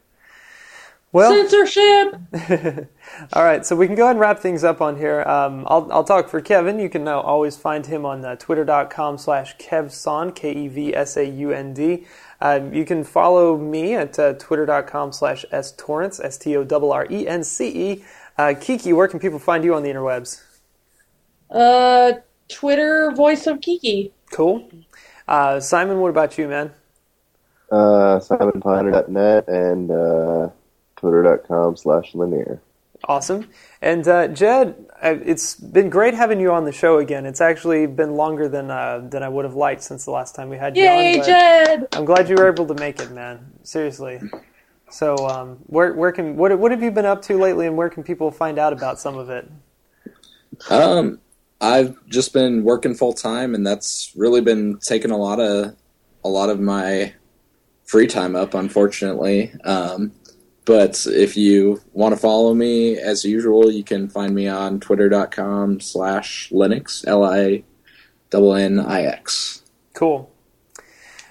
Well, censorship! All right, so we can go ahead and wrap things up on here. Um, I'll, I'll talk for Kevin. You can now always find him on uh, twitter dot com slash kevsund, K E V S A U N D. Uh, you can follow me at uh, twitter.com slash storence, S T O R R E N C E. Uh, Kiki, where can people find you on the interwebs? Uh, Twitter, voice of Kiki. Cool. Uh, Simon, what about you, man? Uh, simon planner dot net and uh, twitter.com slash linear. Awesome. And uh, Jed, it's been great having you on the show again. It's actually been longer than uh, than I would have liked since the last time we had Yay, you on. Yay, Jed! I'm glad you were able to make it, man. Seriously. So, um, where where can what what have you been up to lately, and where can people find out about some of it? Um, I've just been working full time, and that's really been taking a lot of a lot of my free time up, unfortunately. Um, But if you want to follow me, as usual, you can find me on twitter.com slash Linux, L I N N I X. Cool.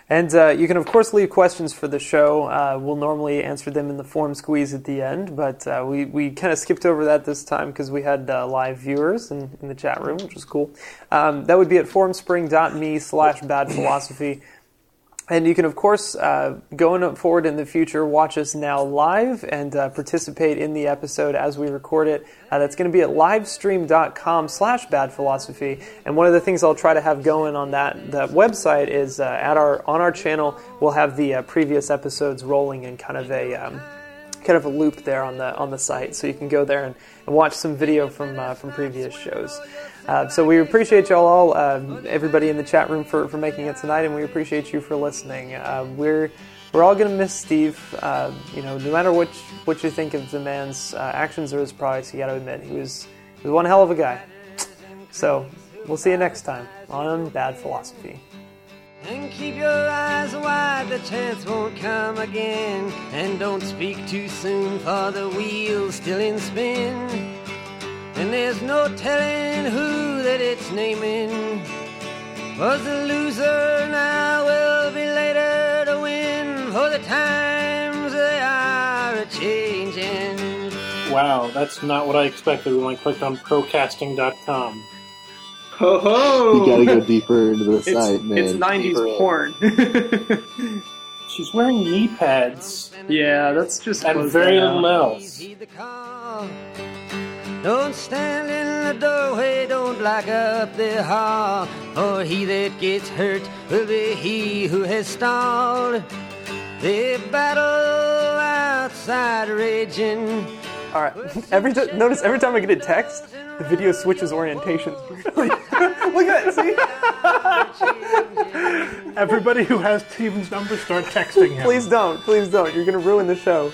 And uh, you can, of course, leave questions for the show. Uh, we'll normally answer them in the form squeeze at the end, but uh, we, we kind of skipped over that this time because we had uh, live viewers in, in the chat room, which was cool. Um, that would be at formspring.me slash bad philosophy. And you can, of course, uh, going forward in the future, watch us now live and uh, participate in the episode as we record it. Uh, that's going to be at livestream.com slash bad philosophy. And one of the things I'll try to have going on that, that website is uh, at our on our channel, we'll have the uh, previous episodes rolling in kind of a um, kind of a loop there on the on the site. So you can go there and, and watch some video from uh, from previous shows. Uh, so we appreciate y'all all, uh, everybody in the chat room for, for making it tonight, and we appreciate you for listening. Uh, we're we're all gonna miss Steve. Uh, you know, no matter what what you think of the man's uh, actions or his price, you got to admit he was he was one hell of a guy. So we'll see you next time on Bad Philosophy. And keep your eyes wide, the chance won't come again. And don't speak too soon, for the wheel's still in spin. And there's no telling who that it's naming. Was a loser, now will be later to win. For the times they are a-changing. Wow, that's not what I expected when I clicked on procasting dot com. Ho ho! You gotta go deeper into the site, man. It's nineties porn. She's wearing knee pads. Yeah, that's just... And very little else. Don't stand in the doorway, don't lock up the hall, for he that gets hurt will be he who has stalled. The battle outside raging. All right. Every t- notice every time I get a text, the video switches orientation. Look at it, see? Everybody who has Steven's number, start texting him. Please don't. Please don't. You're going to ruin the show.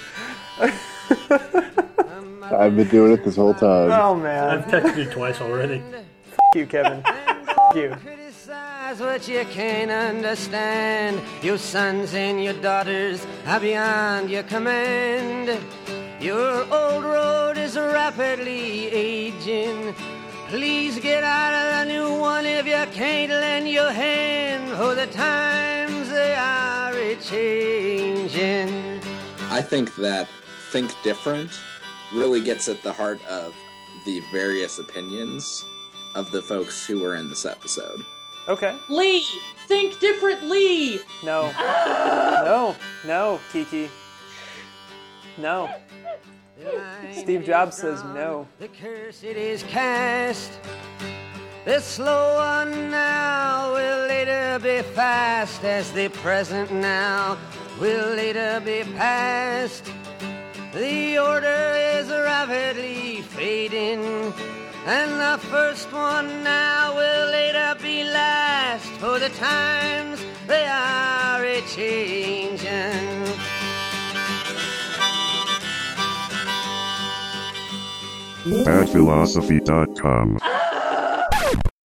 I've been doing it this whole time. Oh, man. I've texted you twice already. F*** you, Kevin. F*** you. Criticize what you can't understand. Your sons and your daughters are beyond your command. Your old road is rapidly aging. Please get out of the new one if you can't lend your hand. Oh, the times they are a-changing. I think that think different really gets at the heart of the various opinions of the folks who were in this episode. Okay. Lee! Think differently! No. No. No, Kiki. No. Steve Jobs says no. The curse it is cast. The slow one now will later be fast, as the present now will later be past. The order is rapidly fading, and the first one now will later be last, for the times they are a-changing. bad philosophy dot com